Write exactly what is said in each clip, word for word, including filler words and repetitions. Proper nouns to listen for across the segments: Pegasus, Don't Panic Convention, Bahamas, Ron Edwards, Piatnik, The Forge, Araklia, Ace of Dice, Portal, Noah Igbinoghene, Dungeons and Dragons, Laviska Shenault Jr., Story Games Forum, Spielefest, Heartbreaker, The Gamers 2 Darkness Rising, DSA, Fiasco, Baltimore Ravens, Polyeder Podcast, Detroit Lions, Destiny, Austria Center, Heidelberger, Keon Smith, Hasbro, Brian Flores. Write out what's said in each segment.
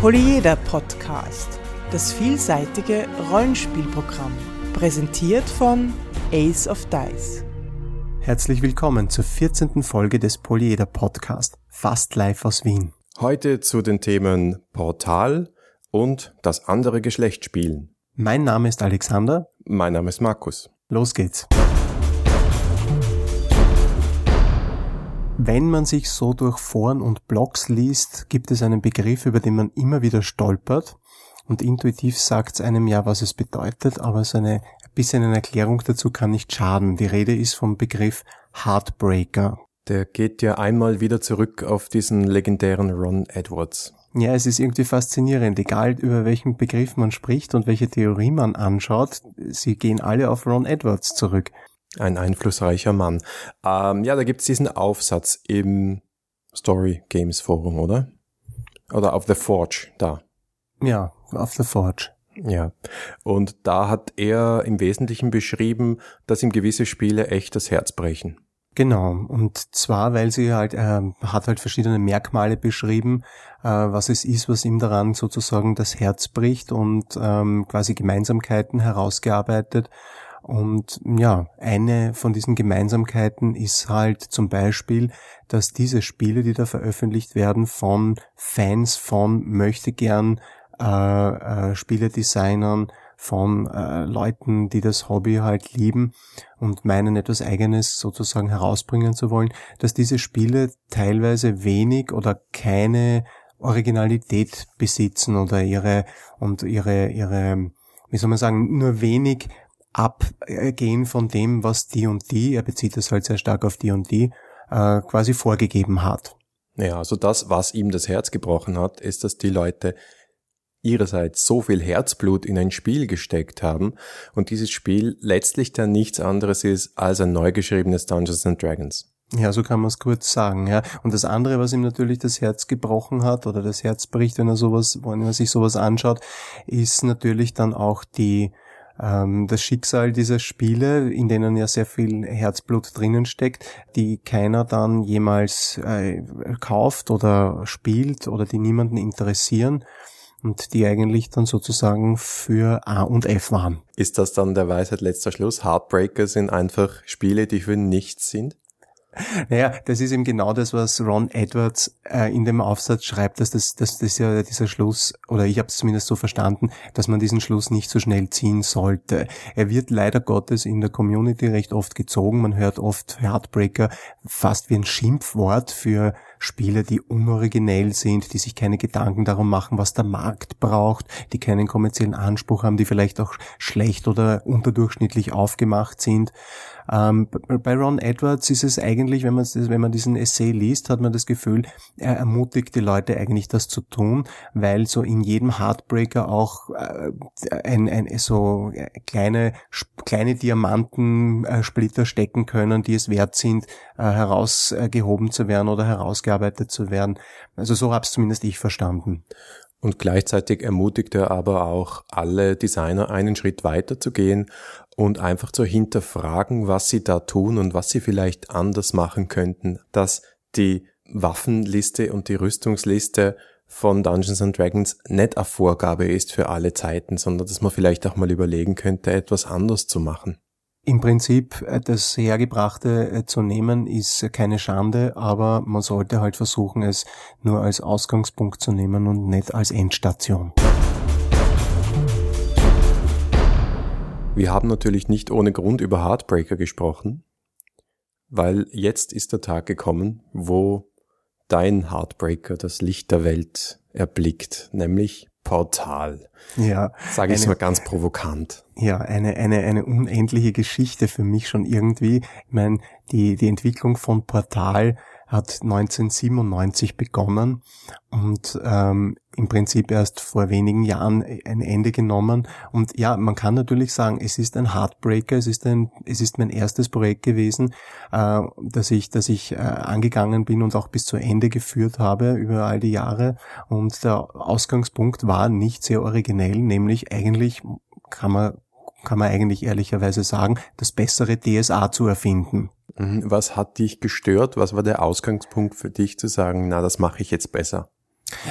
Polyeder Podcast, das vielseitige Rollenspielprogramm, präsentiert von Ace of Dice. Herzlich willkommen zur vierzehnten Folge des Polyeder Podcast, fast live aus Wien. Heute zu den Themen Portal und das andere Geschlecht spielen. Mein Name ist Alexander. Mein Name ist Markus. Los geht's. Wenn man sich so durch Foren und Blogs liest, gibt es einen Begriff, über den man immer wieder stolpert und intuitiv sagt es einem ja, was es bedeutet, aber so eine, ein bisschen eine Erklärung dazu kann nicht schaden. Die Rede ist vom Begriff Heartbreaker. Der geht ja einmal wieder zurück auf diesen legendären Ron Edwards. Ja, es ist irgendwie faszinierend, egal über welchen Begriff man spricht und welche Theorie man anschaut, sie gehen alle auf Ron Edwards zurück. Ein einflussreicher Mann. Ähm, ja, da gibt's diesen Aufsatz im Story Games Forum, oder? Oder auf The Forge, da. Ja, auf The Forge. Ja, und da hat er im Wesentlichen beschrieben, dass ihm gewisse Spiele echt das Herz brechen. Genau, und zwar, weil sie halt, er äh, hat halt verschiedene Merkmale beschrieben, äh, was es ist, was ihm daran sozusagen das Herz bricht und ähm, quasi Gemeinsamkeiten herausgearbeitet. Und ja, eine von diesen Gemeinsamkeiten ist halt zum Beispiel, dass diese Spiele, die da veröffentlicht werden, von Fans, von möchtegern äh, äh, Spieledesignern, von äh, Leuten, die das Hobby halt lieben und meinen, etwas Eigenes sozusagen herausbringen zu wollen, dass diese Spiele teilweise wenig oder keine Originalität besitzen oder ihre, und ihre, ihre, wie soll man sagen, nur wenig abgehen von dem, was die und die, er bezieht das halt sehr stark auf die und die, äh, quasi vorgegeben hat. Ja, also das, was ihm das Herz gebrochen hat, ist, dass die Leute ihrerseits so viel Herzblut in ein Spiel gesteckt haben und dieses Spiel letztlich dann nichts anderes ist als ein neu geschriebenes Dungeons and Dragons. Ja, so kann man es kurz sagen, ja. Und das andere, was ihm natürlich das Herz gebrochen hat oder das Herz bricht, wenn er sowas, wenn er sich sowas anschaut, ist natürlich dann auch die das Schicksal dieser Spiele, in denen ja sehr viel Herzblut drinnen steckt, die keiner dann jemals äh, kauft oder spielt oder die niemanden interessieren und die eigentlich dann sozusagen für A und F waren. Ist das dann der Weisheit letzter Schluss? Heartbreaker sind einfach Spiele, die für nichts sind? Naja, das ist eben genau das, was Ron Edwards äh, in dem Aufsatz schreibt, dass das, dass das ja dieser Schluss, oder ich habe es zumindest so verstanden, dass man diesen Schluss nicht so schnell ziehen sollte. Er wird leider Gottes in der Community recht oft gezogen. Man hört oft Heartbreaker fast wie ein Schimpfwort für Spiele, die unoriginell sind, die sich keine Gedanken darum machen, was der Markt braucht, die keinen kommerziellen Anspruch haben, die vielleicht auch schlecht oder unterdurchschnittlich aufgemacht sind. Ähm, bei Ron Edwards ist es eigentlich, wenn man, wenn man diesen Essay liest, hat man das Gefühl, er ermutigt die Leute eigentlich das zu tun, weil so in jedem Heartbreaker auch äh, ein, ein, so kleine, kleine Diamantensplitter stecken können, die es wert sind, äh, herausgehoben zu werden oder herausgearbeitet zu werden. Also so habe es zumindest ich verstanden. Und gleichzeitig ermutigt er aber auch alle Designer, einen Schritt weiter zu gehen und einfach zu hinterfragen, was sie da tun und was sie vielleicht anders machen könnten, dass die Waffenliste und die Rüstungsliste von Dungeons and Dragons nicht eine Vorgabe ist für alle Zeiten, sondern dass man vielleicht auch mal überlegen könnte, etwas anders zu machen. Im Prinzip das Hergebrachte zu nehmen ist keine Schande, aber man sollte halt versuchen, es nur als Ausgangspunkt zu nehmen und nicht als Endstation. Wir haben natürlich nicht ohne Grund über Heartbreaker gesprochen, weil jetzt ist der Tag gekommen, wo dein Heartbreaker das Licht der Welt erblickt, nämlich Portal. Ja, sage ich es mal ganz provokant. Ja, eine eine eine unendliche Geschichte für mich schon irgendwie. Ich meine, die die Entwicklung von Portal hat neunzehnhundertsiebenundneunzig begonnen und ähm, im Prinzip erst vor wenigen Jahren ein Ende genommen. Und ja, man kann natürlich sagen, es ist ein Heartbreaker, es ist ein es ist mein erstes Projekt gewesen, äh, dass ich dass ich äh, angegangen bin und auch bis zu Ende geführt habe über all die Jahre. Und der Ausgangspunkt war nicht sehr originell, nämlich eigentlich kann man, kann man eigentlich ehrlicherweise sagen, das bessere D S A zu erfinden. Was hat dich gestört? Was war der Ausgangspunkt für dich zu sagen, na, das mache ich jetzt besser?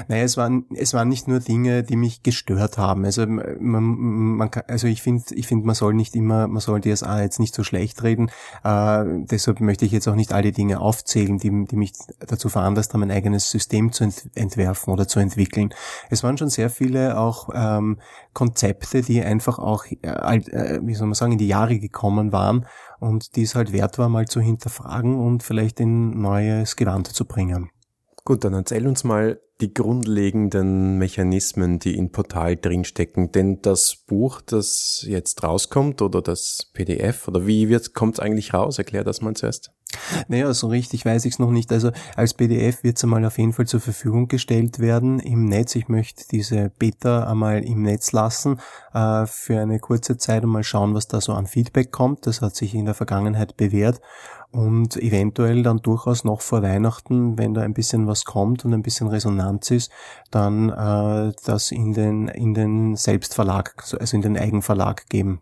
Naja, es waren, es waren nicht nur Dinge, die mich gestört haben. Also, man, man kann, also ich finde, ich finde, man soll nicht immer, man soll D S A jetzt nicht so schlecht reden. Äh, deshalb möchte ich jetzt auch nicht all die Dinge aufzählen, die, die mich dazu veranlasst haben, ein eigenes System zu ent- entwerfen oder zu entwickeln. Es waren schon sehr viele auch ähm, Konzepte, die einfach auch, äh, wie soll man sagen, in die Jahre gekommen waren und die es halt wert war, mal zu hinterfragen und vielleicht in neues Gewand zu bringen. Gut, dann erzähl uns mal die grundlegenden Mechanismen, die in Portal drinstecken. Denn das Buch, das jetzt rauskommt, oder das P D F, oder wie wird, kommt's eigentlich raus? Erklär das mal zuerst. Naja, so richtig weiß ich es noch nicht. Also als P D F wird es einmal auf jeden Fall zur Verfügung gestellt werden im Netz. Ich möchte diese Beta einmal im Netz lassen äh, für eine kurze Zeit und mal schauen, was da so an Feedback kommt. Das hat sich in der Vergangenheit bewährt und eventuell dann durchaus noch vor Weihnachten, wenn da ein bisschen was kommt und ein bisschen Resonanz ist, dann äh, das in den, in den Selbstverlag, also in den Eigenverlag geben.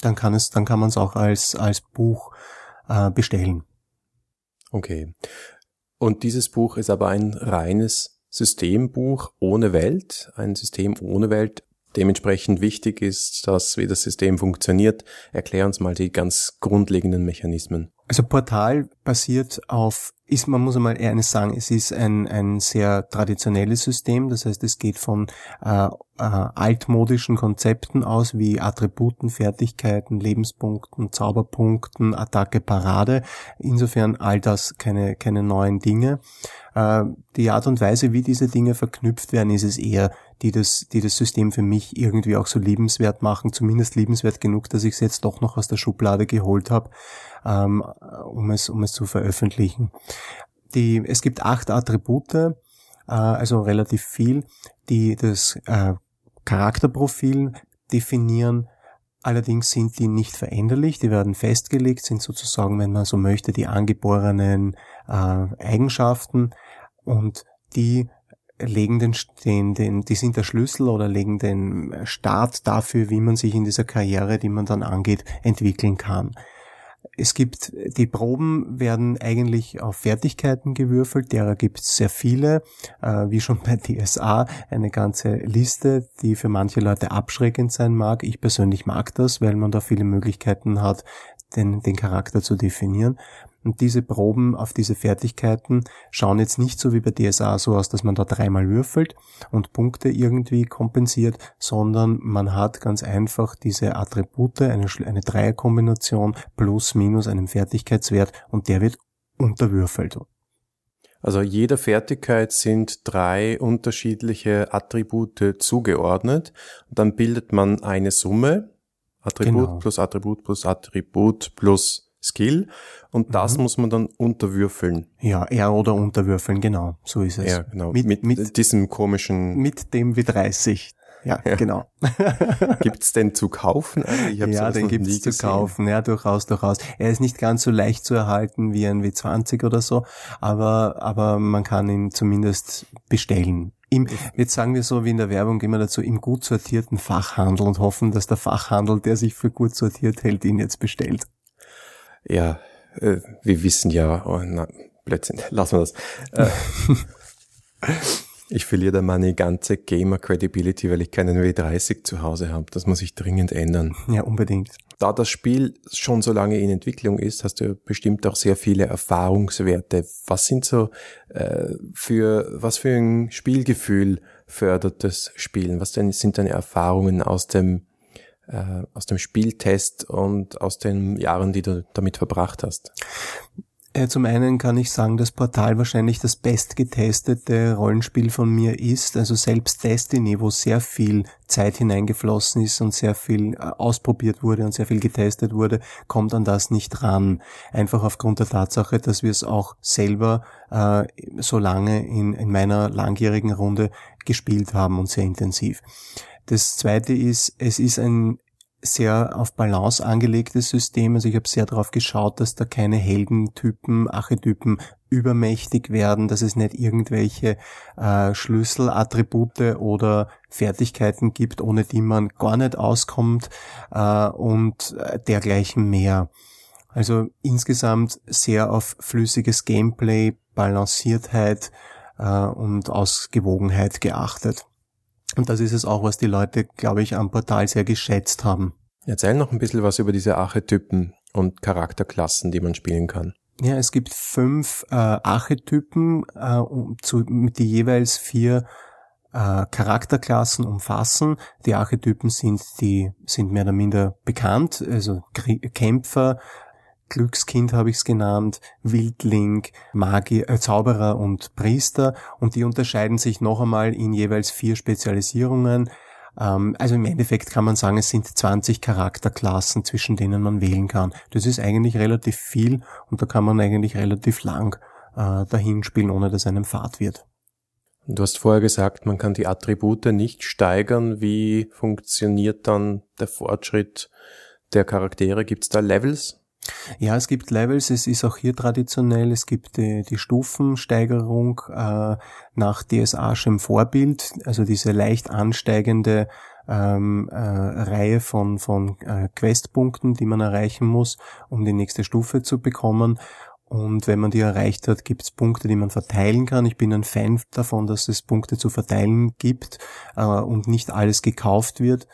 Dann kann es, dann kann man es auch als als Buch äh, bestellen. Okay. Und dieses Buch ist aber ein reines Systembuch ohne Welt, ein System ohne Welt. Dementsprechend wichtig ist, dass wie das System funktioniert. Erklär uns mal die ganz grundlegenden Mechanismen. Also Portal basiert auf, ist, man muss einmal eines sagen, es ist ein ein sehr traditionelles System, das heißt, es geht von äh, äh, altmodischen Konzepten aus, wie Attributen, Fertigkeiten, Lebenspunkten, Zauberpunkten, Attacke, Parade, insofern all das keine keine neuen Dinge. Äh, die Art und Weise, wie diese Dinge verknüpft werden, ist es eher, die das die das System für mich irgendwie auch so liebenswert machen, zumindest liebenswert genug, dass ich es jetzt doch noch aus der Schublade geholt habe, ähm, um es um es zu veröffentlichen. Die es gibt acht Attribute, äh, also relativ viel, die das äh, Charakterprofil definieren. Allerdings sind die nicht veränderlich, die werden festgelegt, sind sozusagen, wenn man so möchte, die angeborenen äh, Eigenschaften, und die legen den, den, den, die sind der Schlüssel oder legen den Start dafür, wie man sich in dieser Karriere, die man dann angeht, entwickeln kann. Es gibt, die Proben werden eigentlich auf Fertigkeiten gewürfelt, derer gibt es sehr viele, äh, wie schon bei D S A, eine ganze Liste, die für manche Leute abschreckend sein mag. Ich persönlich mag das, weil man da viele Möglichkeiten hat, den, den Charakter zu definieren. Und diese Proben auf diese Fertigkeiten schauen jetzt nicht so wie bei D S A so aus, dass man da dreimal würfelt und Punkte irgendwie kompensiert, sondern man hat ganz einfach diese Attribute, eine, eine Dreierkombination plus minus einem Fertigkeitswert, und der wird unterwürfelt. Also jeder Fertigkeit sind drei unterschiedliche Attribute zugeordnet. Dann bildet man eine Summe, Attribut, genau, plus Attribut plus Attribut plus Skill, und das mhm. muss man dann unterwürfeln. Ja, er oder unterwürfeln, genau, so ist es. Ja, genau. Mit, mit, mit diesem komischen... Mit dem W dreißig, ja, ja, genau. Gibt's den zu kaufen? Ich hab's ja, den gibt's zu kaufen, ja, durchaus, durchaus. Er ist nicht ganz so leicht zu erhalten wie ein W zwanzig oder so, aber aber man kann ihn zumindest bestellen. Im, jetzt sagen wir so, wie in der Werbung gehen wir dazu, im gut sortierten Fachhandel, und hoffen, dass der Fachhandel, der sich für gut sortiert hält, ihn jetzt bestellt. Ja, äh, wir wissen ja, oh nein, Blödsinn, lassen wir das. Äh, ich verliere meine ganze Gamer-Credibility, weil ich keinen W dreißig zu Hause habe. Das muss ich dringend ändern. Ja, unbedingt. Da das Spiel schon so lange in Entwicklung ist, hast du bestimmt auch sehr viele Erfahrungswerte. Was sind so äh, für, was für ein Spielgefühl fördert das Spielen? Was denn sind deine Erfahrungen aus dem aus dem Spieltest und aus den Jahren, die du damit verbracht hast? Zum einen kann ich sagen, dass Portal wahrscheinlich das bestgetestete Rollenspiel von mir ist. Also selbst Destiny, wo sehr viel Zeit hineingeflossen ist und sehr viel ausprobiert wurde und sehr viel getestet wurde, kommt an das nicht ran. Einfach aufgrund der Tatsache, dass wir es auch selber äh, so lange in, in meiner langjährigen Runde gespielt haben und sehr intensiv. Das Zweite ist, es ist ein sehr auf Balance angelegtes System. Also ich habe sehr darauf geschaut, dass da keine Heldentypen, Archetypen übermächtig werden, dass es nicht irgendwelche äh, Schlüsselattribute oder Fertigkeiten gibt, ohne die man gar nicht auskommt äh, und dergleichen mehr. Also insgesamt sehr auf flüssiges Gameplay, Balanciertheit, äh, und Ausgewogenheit geachtet. Und das ist es auch, was die Leute, glaube ich, am Portal sehr geschätzt haben. Erzähl noch ein bisschen was über diese Archetypen und Charakterklassen, die man spielen kann. Ja, es gibt fünf äh, Archetypen, äh, zu, die jeweils vier äh, Charakterklassen umfassen. Die Archetypen sind die sind mehr oder minder bekannt, also Krie- Kämpfer, Glückskind habe ich es genannt, Wildling, Magier, äh, Zauberer und Priester, und die unterscheiden sich noch einmal in jeweils vier Spezialisierungen. Ähm, also im Endeffekt kann man sagen, es sind zwanzig Charakterklassen, zwischen denen man wählen kann. Das ist eigentlich relativ viel und da kann man eigentlich relativ lang äh, dahin spielen, ohne dass einem fad wird. Du hast vorher gesagt, man kann die Attribute nicht steigern. Wie funktioniert dann der Fortschritt der Charaktere? Gibt es da Levels? Ja, es gibt Levels, es ist auch hier traditionell, es gibt die, die Stufensteigerung äh, nach D S A-schem Vorbild, also diese leicht ansteigende ähm, äh, Reihe von, von äh, Questpunkten, die man erreichen muss, um die nächste Stufe zu bekommen. Und wenn man die erreicht hat, gibt's Punkte, die man verteilen kann. Ich bin ein Fan davon, dass es Punkte zu verteilen gibt äh, und nicht alles gekauft wird,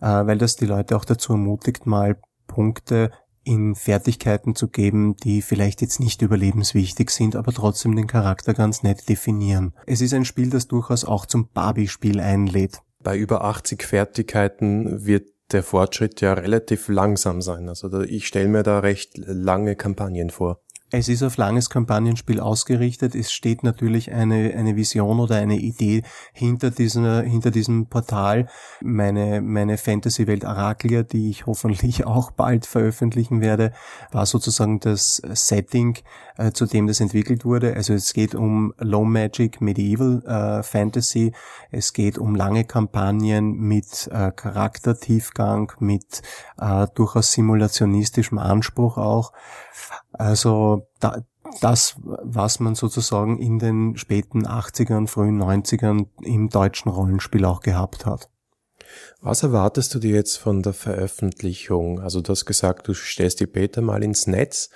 äh, weil das die Leute auch dazu ermutigt, mal Punkte in Fertigkeiten zu geben, die vielleicht jetzt nicht überlebenswichtig sind, aber trotzdem den Charakter ganz nett definieren. Es ist ein Spiel, das durchaus auch zum Barbie-Spiel einlädt. Bei über achtzig Fertigkeiten wird der Fortschritt ja relativ langsam sein. Also ich stelle mir da recht lange Kampagnen vor. Es ist auf langes Kampagnenspiel ausgerichtet. Es steht natürlich eine eine Vision oder eine Idee hinter diesem hinter diesem Portal. Meine meine Fantasy-Welt Araklia, die ich hoffentlich auch bald veröffentlichen werde, war sozusagen das Setting, äh, zu dem das entwickelt wurde. Also es geht um Low Magic, Medieval äh, Fantasy. Es geht um lange Kampagnen mit äh, Charaktertiefgang, mit äh, durchaus simulationistischem Anspruch auch. Also da, das, was man sozusagen in den späten achtzigern, frühen neunzigern im deutschen Rollenspiel auch gehabt hat. Was erwartest du dir jetzt von der Veröffentlichung? Also du hast gesagt, du stellst die Beta mal ins Netz,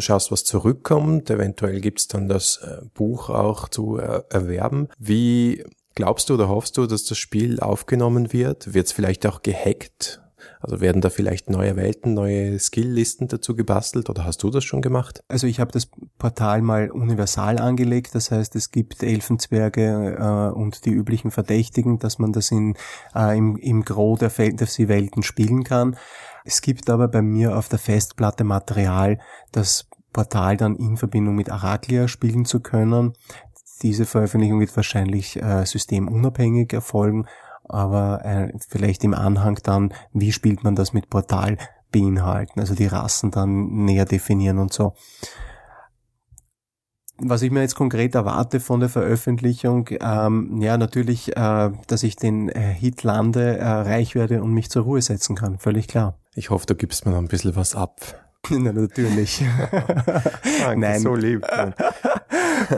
schaust, was zurückkommt. Eventuell gibt's dann das Buch auch zu erwerben. Wie glaubst du oder hoffst du, dass das Spiel aufgenommen wird? Wird's vielleicht auch gehackt? Also werden da vielleicht neue Welten, neue Skilllisten dazu gebastelt, oder hast du das schon gemacht? Also ich habe das Portal mal universal angelegt, das heißt, es gibt Elfenzwerge äh, und die üblichen Verdächtigen, dass man das in, äh, im, im Gros der Fantasy-Welten spielen kann. Es gibt aber bei mir auf der Festplatte Material, das Portal dann in Verbindung mit Araklia spielen zu können. Diese Veröffentlichung wird wahrscheinlich äh, systemunabhängig erfolgen, aber äh, vielleicht im Anhang dann, wie spielt man das mit Portal beinhalten, also die Rassen dann näher definieren und so. Was ich mir jetzt konkret erwarte von der Veröffentlichung, ähm, ja natürlich, äh, dass ich den äh, Hit lande, äh, reich werde und mich zur Ruhe setzen kann, völlig klar. Ich hoffe, du gibst mir noch ein bisschen was ab. Na, natürlich. Danke, nein. So lieb.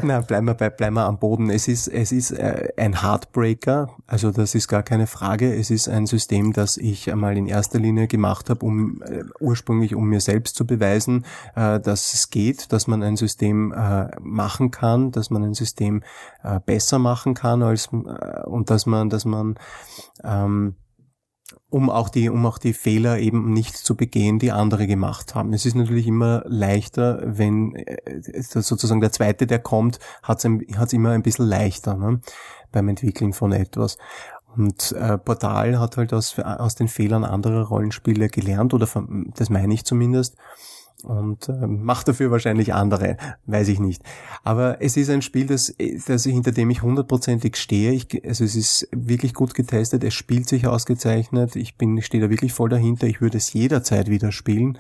Na, bleiben wir bei, bleiben wir am Boden. Es ist, es ist äh, ein Heartbreaker. Also das ist gar keine Frage. Es ist ein System, das ich einmal in erster Linie gemacht habe, um äh, ursprünglich um mir selbst zu beweisen, äh, dass es geht, dass man ein System äh, machen kann, dass man ein System äh, besser machen kann als äh, und dass man, dass man ähm, um auch die, um auch die Fehler eben nicht zu begehen, die andere gemacht haben. Es ist natürlich immer leichter, wenn sozusagen der Zweite, der kommt, hat's, hat's immer ein bisschen leichter, ne, beim Entwickeln von etwas. Und äh, Portal hat halt aus, aus den Fehlern anderer Rollenspiele gelernt, oder von, das meine ich zumindest, und äh, macht dafür wahrscheinlich andere, weiß ich nicht. Aber es ist ein Spiel, das, das hinter dem ich hundertprozentig stehe. Ich, also es ist wirklich gut getestet, es spielt sich ausgezeichnet. Ich bin, ich stehe da wirklich voll dahinter. Ich würde es jederzeit wieder spielen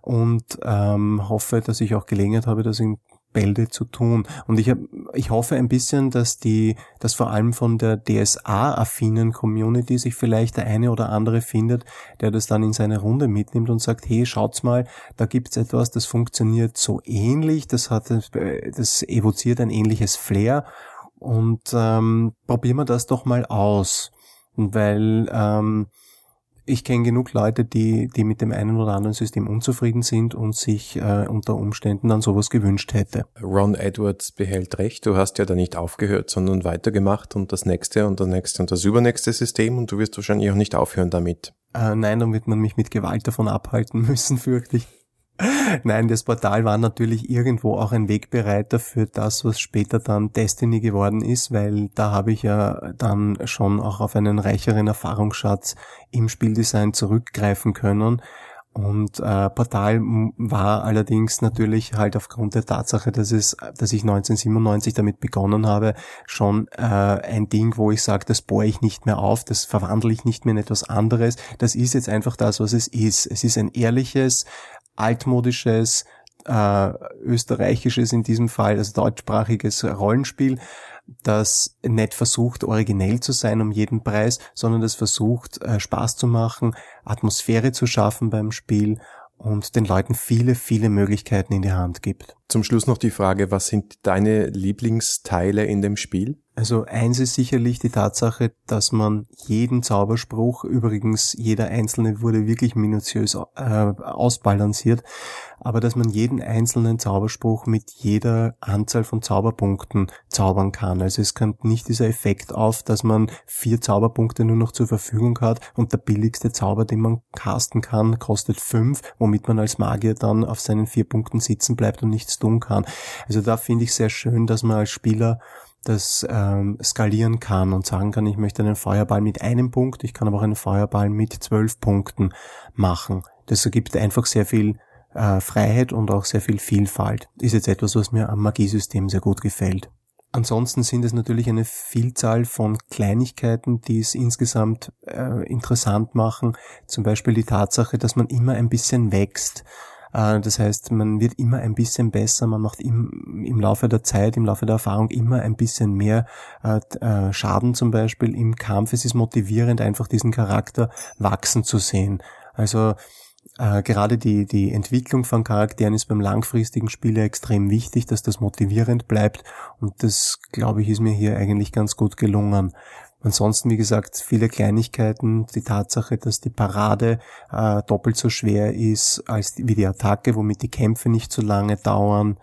und ähm, hoffe, dass ich auch Gelegenheit habe, das in Bälde zu tun. Und ich, hab, ich hoffe ein bisschen, dass die, dass vor allem von der D S A-affinen Community sich vielleicht der eine oder andere findet, der das dann in seine Runde mitnimmt und sagt, hey, schaut's mal, da gibt's etwas, das funktioniert so ähnlich, das hat, das evoziert ein ähnliches Flair, und ähm, probieren wir das doch mal aus. Weil ähm, ich kenne genug Leute, die die mit dem einen oder anderen System unzufrieden sind und sich äh, unter Umständen dann sowas gewünscht hätte. Ron Edwards behält recht, du hast ja da nicht aufgehört, sondern weitergemacht und das nächste und das nächste und das übernächste System und du wirst wahrscheinlich auch nicht aufhören damit. Äh, nein, dann wird man mich mit Gewalt davon abhalten müssen, fürchte ich. Nein, das Portal war natürlich irgendwo auch ein Wegbereiter für das, was später dann Destiny geworden ist, weil da habe ich ja dann schon auch auf einen reicheren Erfahrungsschatz im Spieldesign zurückgreifen können. Und äh, Portal war allerdings natürlich halt aufgrund der Tatsache, dass es, dass ich neunzehnhundertsiebenundneunzig damit begonnen habe, schon äh, ein Ding, wo ich sage, das bohre ich nicht mehr auf, das verwandle ich nicht mehr in etwas anderes. Das ist jetzt einfach das, was es ist. Es ist ein ehrliches, altmodisches, äh, österreichisches in diesem Fall, also deutschsprachiges Rollenspiel, das nicht versucht, originell zu sein um jeden Preis, sondern das versucht, äh, Spaß zu machen, Atmosphäre zu schaffen beim Spiel und den Leuten viele, viele Möglichkeiten in die Hand gibt. Zum Schluss noch die Frage, was sind deine Lieblingsteile in dem Spiel? Also eins ist sicherlich die Tatsache, dass man jeden Zauberspruch, übrigens jeder einzelne wurde wirklich minutiös äh, ausbalanciert, aber dass man jeden einzelnen Zauberspruch mit jeder Anzahl von Zauberpunkten zaubern kann. Also es kommt nicht dieser Effekt auf, dass man vier Zauberpunkte nur noch zur Verfügung hat und der billigste Zauber, den man casten kann, kostet fünf, womit man als Magier dann auf seinen vier Punkten sitzen bleibt und nichts tun kann. Also da finde ich sehr schön, dass man als Spieler das ähm, skalieren kann und sagen kann, ich möchte einen Feuerball mit einem Punkt, ich kann aber auch einen Feuerball mit zwölf Punkten machen. Das ergibt einfach sehr viel äh, Freiheit und auch sehr viel Vielfalt. Ist jetzt etwas, was mir am Magiesystem sehr gut gefällt. Ansonsten sind es natürlich eine Vielzahl von Kleinigkeiten, die es insgesamt äh, interessant machen. Zum Beispiel die Tatsache, dass man immer ein bisschen wächst. Das heißt, man wird immer ein bisschen besser, man macht im, im Laufe der Zeit, im Laufe der Erfahrung immer ein bisschen mehr äh, Schaden zum Beispiel im Kampf. Es ist motivierend, einfach diesen Charakter wachsen zu sehen. Also äh, gerade die, die Entwicklung von Charakteren ist beim langfristigen Spieler extrem wichtig, dass das motivierend bleibt und das, glaube ich, ist mir hier eigentlich ganz gut gelungen. Ansonsten, wie gesagt, viele Kleinigkeiten, die Tatsache, dass die Parade äh, doppelt so schwer ist als die, wie die Attacke, womit die Kämpfe nicht so lange dauern,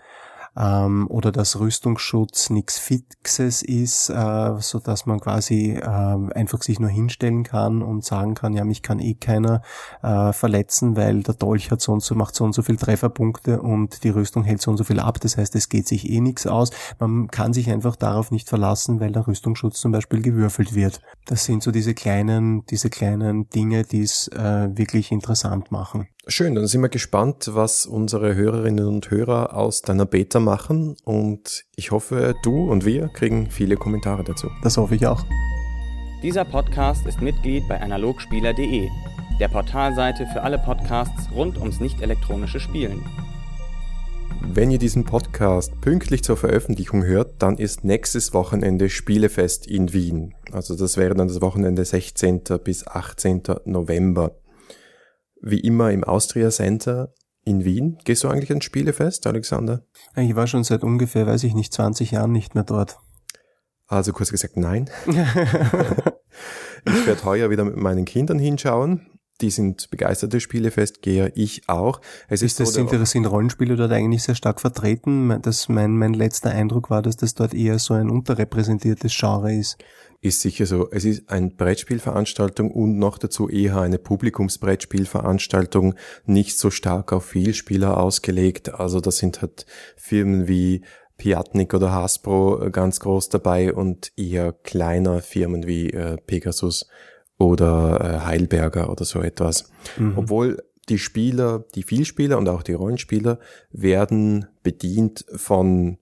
ähm, oder dass Rüstungsschutz nichts Fixes ist, äh, so dass man quasi äh, einfach sich nur hinstellen kann und sagen kann, ja, mich kann eh keiner äh, verletzen, weil der Dolch hat so und so, macht so und so viel Trefferpunkte und die Rüstung hält so und so viel ab, das heißt, es geht sich eh nichts aus, man kann sich einfach darauf nicht verlassen, weil der Rüstungsschutz zum Beispiel gewürfelt wird. Das sind so diese kleinen, diese kleinen Dinge, die es äh, wirklich interessant machen. Schön, dann sind wir gespannt, was unsere Hörerinnen und Hörer aus deiner Beta machen und ich hoffe, du und wir kriegen viele Kommentare dazu. Das hoffe ich auch. Dieser Podcast ist Mitglied bei analogspieler punkt de, der Portalseite für alle Podcasts rund ums nicht-elektronische Spielen. Wenn ihr diesen Podcast pünktlich zur Veröffentlichung hört, dann ist nächstes Wochenende Spielefest in Wien. Also das wäre dann das Wochenende sechzehnten bis achtzehnten November. Wie immer im Austria Center in Wien. Gehst du eigentlich ans Spielefest, Alexander? Ich war schon seit ungefähr, weiß ich nicht, zwanzig Jahren nicht mehr dort. Also kurz gesagt, nein. Ich werde heuer wieder mit meinen Kindern hinschauen. Die sind begeisterte Spielefestgeher, ich auch. Es ist, ist das, so, sind, sind Rollenspiele dort eigentlich sehr stark vertreten? Das, mein, mein letzter Eindruck war, dass das dort eher so ein unterrepräsentiertes Genre ist. Ist sicher so. Es ist eine Brettspielveranstaltung und noch dazu eher eine Publikumsbrettspielveranstaltung, nicht so stark auf Vielspieler ausgelegt. Also das sind halt Firmen wie Piatnik oder Hasbro ganz groß dabei und eher kleiner Firmen wie äh, Pegasus oder äh, Heidelberger oder so etwas. Mhm. Obwohl die Spieler, die Vielspieler und auch die Rollenspieler werden bedient von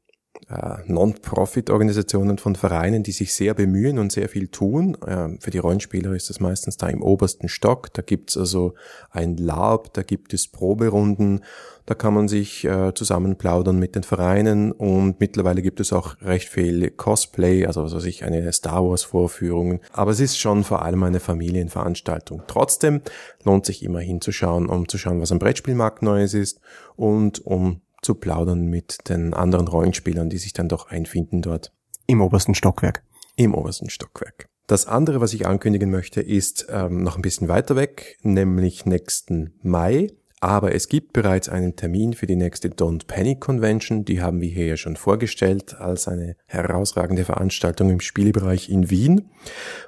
äh, Non-Profit-Organisationen, von Vereinen, die sich sehr bemühen und sehr viel tun. Äh, für die Rollenspieler ist das meistens da im obersten Stock. Da gibt's also ein Lab, da gibt es Proberunden, da kann man sich äh, zusammenplaudern mit den Vereinen und mittlerweile gibt es auch recht viel Cosplay, also was weiß ich, eine Star Wars Vorführung. Aber es ist schon vor allem eine Familienveranstaltung. Trotzdem lohnt sich immer hinzuschauen, um zu schauen, was am Brettspielmarkt Neues ist und um zu plaudern mit den anderen Rollenspielern, die sich dann doch einfinden dort. Im obersten Stockwerk. Im obersten Stockwerk. Das andere, was ich ankündigen möchte, ist ähm, noch ein bisschen weiter weg, nämlich nächsten Mai. Aber es gibt bereits einen Termin für die nächste Don't Panic Convention. Die haben wir hier ja schon vorgestellt als eine herausragende Veranstaltung im Spielebereich in Wien.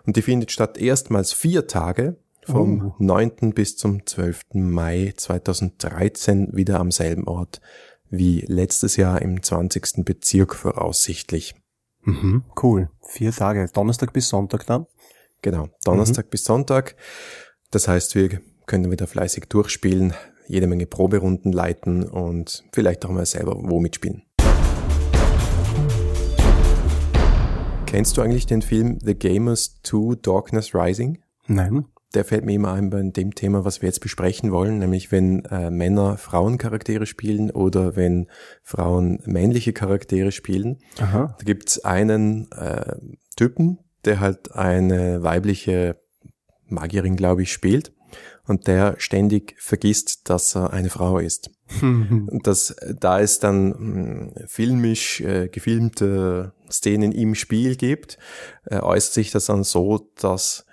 Und die findet statt erstmals vier Tage vom oh. neunten bis zum zwölften Mai zweitausenddreizehn wieder am selben Ort wie letztes Jahr im zwanzigsten Bezirk voraussichtlich. Mhm, cool. Vier Tage. Donnerstag bis Sonntag dann? Genau. Donnerstag mhm. bis Sonntag. Das heißt, wir können wieder fleißig durchspielen, jede Menge Proberunden leiten und vielleicht auch mal selber wo mitspielen. Kennst du eigentlich den Film The Gamers two Darkness Rising? Nein. Der fällt mir immer ein bei dem Thema, was wir jetzt besprechen wollen, nämlich wenn äh, Männer Frauencharaktere spielen oder wenn Frauen männliche Charaktere spielen. Aha. Da gibt's einen äh, Typen, der halt eine weibliche Magierin, glaube ich, spielt. Und der ständig vergisst, dass er eine Frau ist. Und das, da es dann mh, filmisch äh, gefilmte Szenen im Spiel gibt, äh, äußert sich das dann so, dass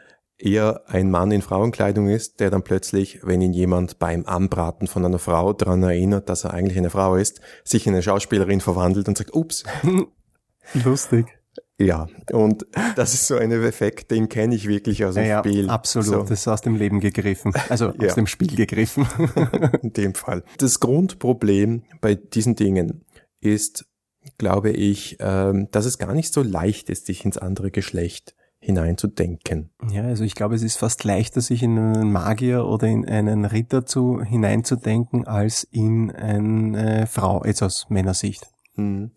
er ein Mann in Frauenkleidung ist, der dann plötzlich, wenn ihn jemand beim Anbraten von einer Frau daran erinnert, dass er eigentlich eine Frau ist, sich in eine Schauspielerin verwandelt und sagt, ups. Lustig. Ja, und das ist so ein Effekt, den kenne ich wirklich aus dem ja, Spiel. Ja, absolut, so. Das ist aus dem Leben gegriffen, also aus ja. dem Spiel gegriffen. In dem Fall. Das Grundproblem bei diesen Dingen ist, glaube ich, dass es gar nicht so leicht ist, sich ins andere Geschlecht hineinzudenken. Ja, also ich glaube, es ist fast leichter, sich in einen Magier oder in einen Ritter zu hineinzudenken, als in eine Frau, jetzt aus Männersicht. Mhm.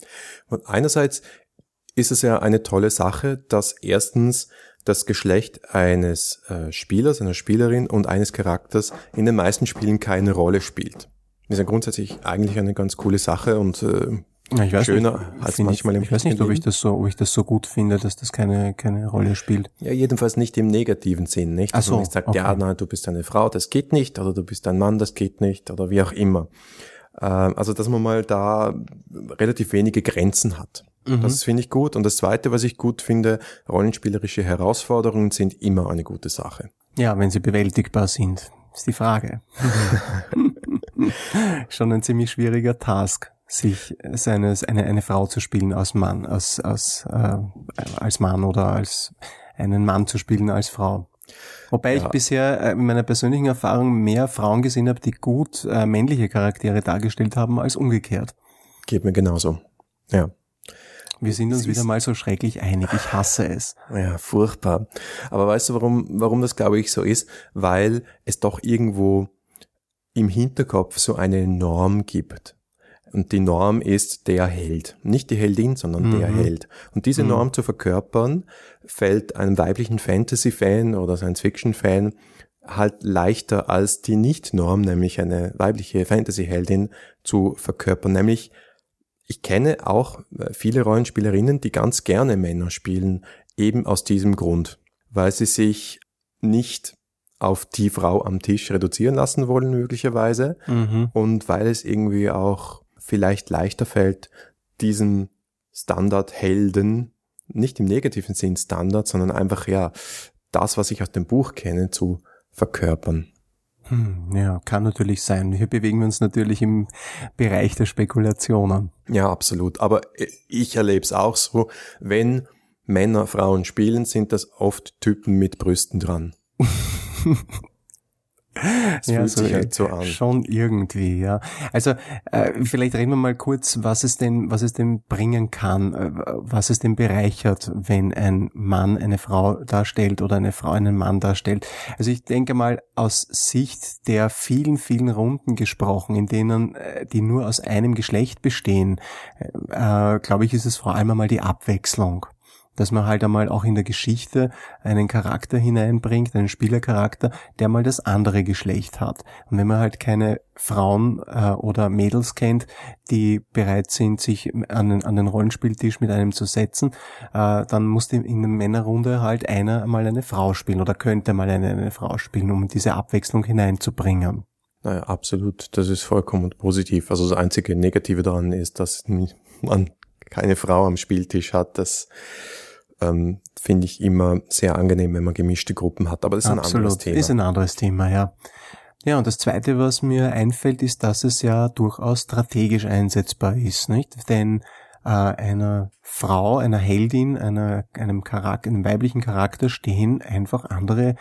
Und einerseits ist es ja eine tolle Sache, dass erstens das Geschlecht eines äh, Spielers, einer Spielerin und eines Charakters in den meisten Spielen keine Rolle spielt. Das ist ja grundsätzlich eigentlich eine ganz coole Sache und äh, ich weiß schöner nicht, als manchmal im Ich weiß nicht, ob ich das so, ob ich das so gut finde, dass das keine keine Rolle spielt. Ja, jedenfalls nicht im negativen Sinn, nicht? Also man sagt, okay. ja, nein, du bist eine Frau, das geht nicht, oder du bist ein Mann, das geht nicht, oder wie auch immer. Äh, also dass man mal da relativ wenige Grenzen hat. Das finde ich gut. Und das Zweite, was ich gut finde, rollenspielerische Herausforderungen sind immer eine gute Sache. Ja, wenn sie bewältigbar sind, ist die Frage. Schon ein ziemlich schwieriger Task, sich seines, eine, eine Frau zu spielen als Mann, als, als, äh, als Mann oder als einen Mann zu spielen als Frau. Wobei ja. ich bisher in meiner persönlichen Erfahrung mehr Frauen gesehen habe, die gut äh, männliche Charaktere dargestellt haben, als umgekehrt. Geht mir genauso, ja. Wir sind uns wieder mal so schrecklich einig. Ich hasse es. Ja, furchtbar. Aber weißt du, warum, warum das, glaube ich, so ist? Weil es doch irgendwo im Hinterkopf so eine Norm gibt. Und die Norm ist der Held. Nicht die Heldin, sondern mhm. der Held. Und diese Norm mhm. zu verkörpern, fällt einem weiblichen Fantasy-Fan oder Science-Fiction-Fan halt leichter als die Nicht-Norm, nämlich eine weibliche Fantasy-Heldin zu verkörpern. Nämlich ich kenne auch viele Rollenspielerinnen, die ganz gerne Männer spielen, eben aus diesem Grund, weil sie sich nicht auf die Frau am Tisch reduzieren lassen wollen möglicherweise mhm. und weil es irgendwie auch vielleicht leichter fällt, diesen Standardhelden, nicht im negativen Sinn Standard, sondern einfach ja das, was ich aus dem Buch kenne, zu verkörpern. Hm, ja, kann natürlich sein. Hier bewegen wir uns natürlich im Bereich der Spekulationen. Ja, absolut. Aber ich erlebe es auch so, wenn Männer Frauen spielen, sind das oft Typen mit Brüsten dran. Das ja, fühlt so, sich halt so an. Schon irgendwie, ja. Also äh, vielleicht reden wir mal kurz, was es denn, was es denn bringen kann, äh, was es denn bereichert, wenn ein Mann eine Frau darstellt oder eine Frau einen Mann darstellt. Also ich denke mal aus Sicht der vielen, vielen Runden gesprochen, in denen äh, die nur aus einem Geschlecht bestehen, äh, glaube ich, ist es vor allem einmal die Abwechslung. Dass man halt einmal auch in der Geschichte einen Charakter hineinbringt, einen Spielercharakter, der mal das andere Geschlecht hat. Und wenn man halt keine Frauen äh, oder Mädels kennt, die bereit sind, sich an den, an den Rollenspieltisch mit einem zu setzen, äh, dann muss die, in der Männerrunde halt einer mal eine Frau spielen oder könnte mal eine, eine Frau spielen, um diese Abwechslung hineinzubringen. Naja, absolut. Das ist vollkommen positiv. Also das einzige Negative daran ist, dass man keine Frau am Spieltisch hat. Das ähm, finde ich immer sehr angenehm, wenn man gemischte Gruppen hat. Aber das ist Absolut. ein anderes Thema. Ist ein anderes Thema, ja. Ja, und das Zweite, was mir einfällt, ist, dass es ja durchaus strategisch einsetzbar ist, nicht? Denn äh, einer Frau, einer Heldin, einer, einem Charakter, einem weiblichen Charakter stehen einfach andere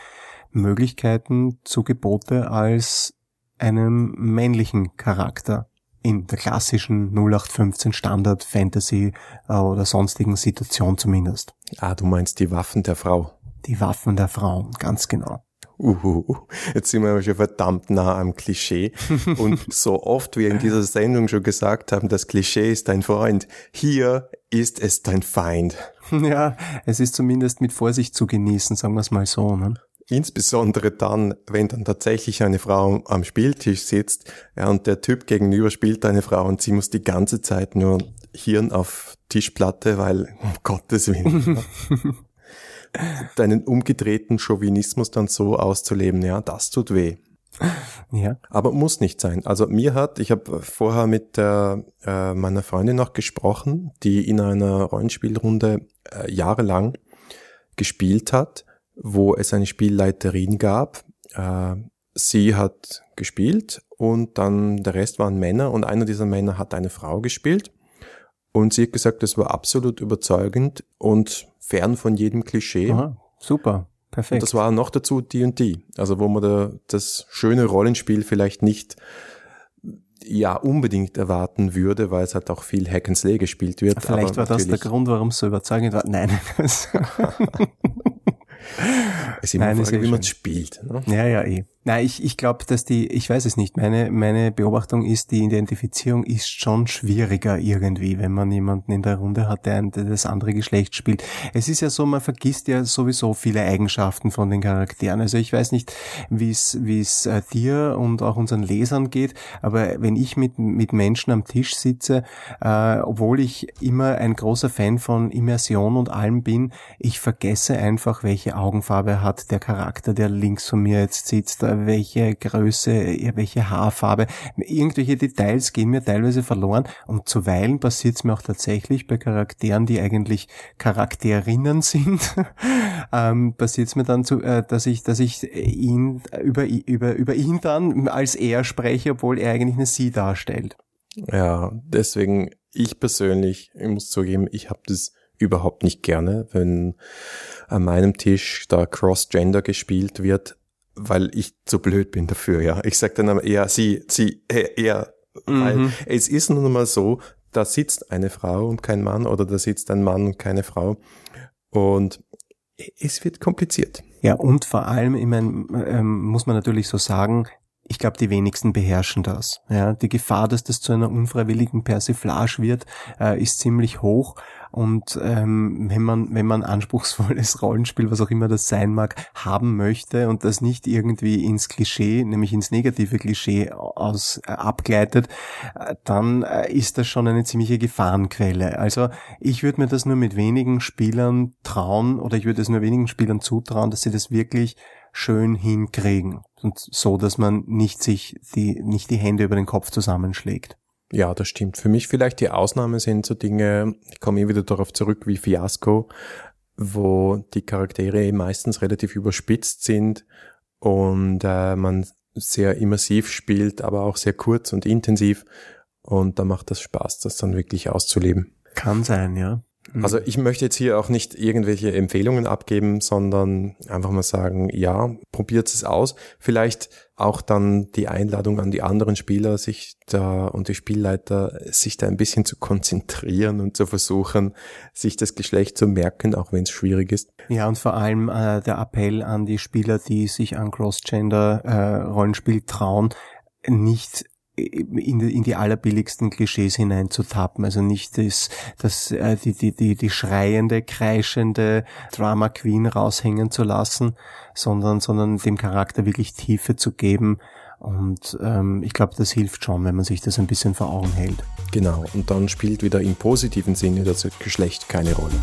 Möglichkeiten zu Gebote als einem männlichen Charakter in der klassischen null acht fünfzehn Standard Fantasy äh, oder sonstigen Situation zumindest. Ah, du meinst die Waffen der Frau. Die Waffen der Frau, ganz genau. Uhuhu, jetzt sind wir aber schon verdammt nah am Klischee. Und so oft, wie wir in dieser Sendung schon gesagt haben, das Klischee ist dein Freund. Hier ist es dein Feind. Ja, es ist zumindest mit Vorsicht zu genießen, sagen wir es mal so, ne? Insbesondere dann, wenn dann tatsächlich eine Frau am Spieltisch sitzt, ja, und der Typ gegenüber spielt eine Frau und sie muss die ganze Zeit nur Hirn auf Tischplatte, weil, um Gottes Willen. Deinen umgedrehten Chauvinismus dann so auszuleben, ja, das tut weh. Ja. Aber muss nicht sein. Also mir hat, ich habe vorher mit äh, meiner Freundin noch gesprochen, die in einer Rollenspielrunde äh, jahrelang gespielt hat, wo es eine Spielleiterin gab. Äh, sie hat gespielt und dann der Rest waren Männer und einer dieser Männer hat eine Frau gespielt. Und sie hat gesagt, das war absolut überzeugend und fern von jedem Klischee. Aha, super, perfekt. Und das war noch dazu die und die. Also wo man da das schöne Rollenspiel vielleicht nicht ja unbedingt erwarten würde, weil es halt auch viel Hack and Slay gespielt wird. Vielleicht aber war das der Grund, warum es so überzeugend war. Nein. es ist immer Nein, eine Frage, wie man es spielt. Ne? Ja, ja, eh. Nein, ich, ich glaube, dass die, ich weiß es nicht, meine, meine Beobachtung ist, die Identifizierung ist schon schwieriger irgendwie, wenn man jemanden in der Runde hat, der das andere Geschlecht spielt. Es ist ja so, man vergisst ja sowieso viele Eigenschaften von den Charakteren. Also ich weiß nicht, wie es, wie es dir und auch unseren Lesern geht, aber wenn ich mit, mit Menschen am Tisch sitze, äh, obwohl ich immer ein großer Fan von Immersion und allem bin, ich vergesse einfach, welche Augenfarbe hat der Charakter, der links von mir jetzt sitzt, welche Größe, welche Haarfarbe, irgendwelche Details gehen mir teilweise verloren und zuweilen passiert es mir auch tatsächlich bei Charakteren, die eigentlich Charakterinnen sind, ähm, passiert es mir dann, zu, äh, dass ich dass ich ihn über, über, über ihn dann als er spreche, obwohl er eigentlich eine Sie darstellt. Ja, deswegen ich persönlich, ich muss zugeben, ich habe das überhaupt nicht gerne, wenn an meinem Tisch da Cross-Gender gespielt wird, weil ich zu blöd bin dafür, ja. Ich sag dann aber eher sie, sie, er, er. Weil mhm. es ist nun mal so, da sitzt eine Frau und kein Mann oder da sitzt ein Mann und keine Frau und es wird kompliziert. Ja, und vor allem, ich mein, ähm, muss man natürlich so sagen, ich glaube, die wenigsten beherrschen das. Ja, die Gefahr, dass das zu einer unfreiwilligen Persiflage wird, äh, ist ziemlich hoch. Und ähm, wenn man wenn man anspruchsvolles Rollenspiel, was auch immer das sein mag, haben möchte und das nicht irgendwie ins Klischee, nämlich ins negative Klischee aus äh, abgleitet, äh, dann äh, ist das schon eine ziemliche Gefahrenquelle. Also ich würde mir das nur mit wenigen Spielern trauen oder ich würde es nur wenigen Spielern zutrauen, dass sie das wirklich schön hinkriegen und so, dass man nicht sich die nicht die Hände über den Kopf zusammenschlägt. Ja, das stimmt. Für mich vielleicht die Ausnahme sind so Dinge, ich komme eh wieder darauf zurück, wie Fiasco, wo die Charaktere meistens relativ überspitzt sind und äh, man sehr immersiv spielt, aber auch sehr kurz und intensiv und da macht das Spaß, das dann wirklich auszuleben. Kann sein, ja. Mhm. Also ich möchte jetzt hier auch nicht irgendwelche Empfehlungen abgeben, sondern einfach mal sagen, ja, probiert es aus. Vielleicht auch dann die Einladung an die anderen Spieler sich da und die Spielleiter, sich da ein bisschen zu konzentrieren und zu versuchen, sich das Geschlecht zu merken, auch wenn es schwierig ist. Ja, und vor allem äh, der Appell an die Spieler, die sich an Cross-Gender-Rollenspiel äh, trauen, nicht in die, in die allerbilligsten Klischees hineinzutappen, also nicht das, das äh, die die die die schreiende, kreischende Drama Queen raushängen zu lassen, sondern sondern dem Charakter wirklich Tiefe zu geben und ähm, ich glaube, das hilft schon, wenn man sich das ein bisschen vor Augen hält. Genau, und dann spielt wieder im positiven Sinne das Geschlecht keine Rolle.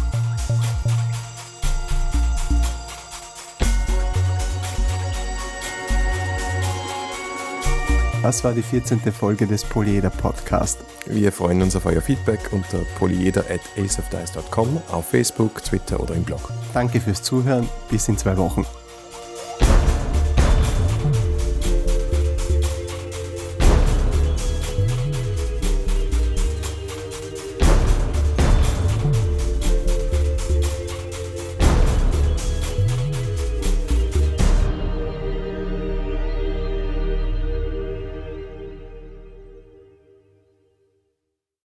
Das war die vierzehnte Folge des Polyeder Podcast. Wir freuen uns auf euer Feedback unter polyeder at ace of dice dot com, auf Facebook, Twitter oder im Blog. Danke fürs Zuhören, bis in zwei Wochen.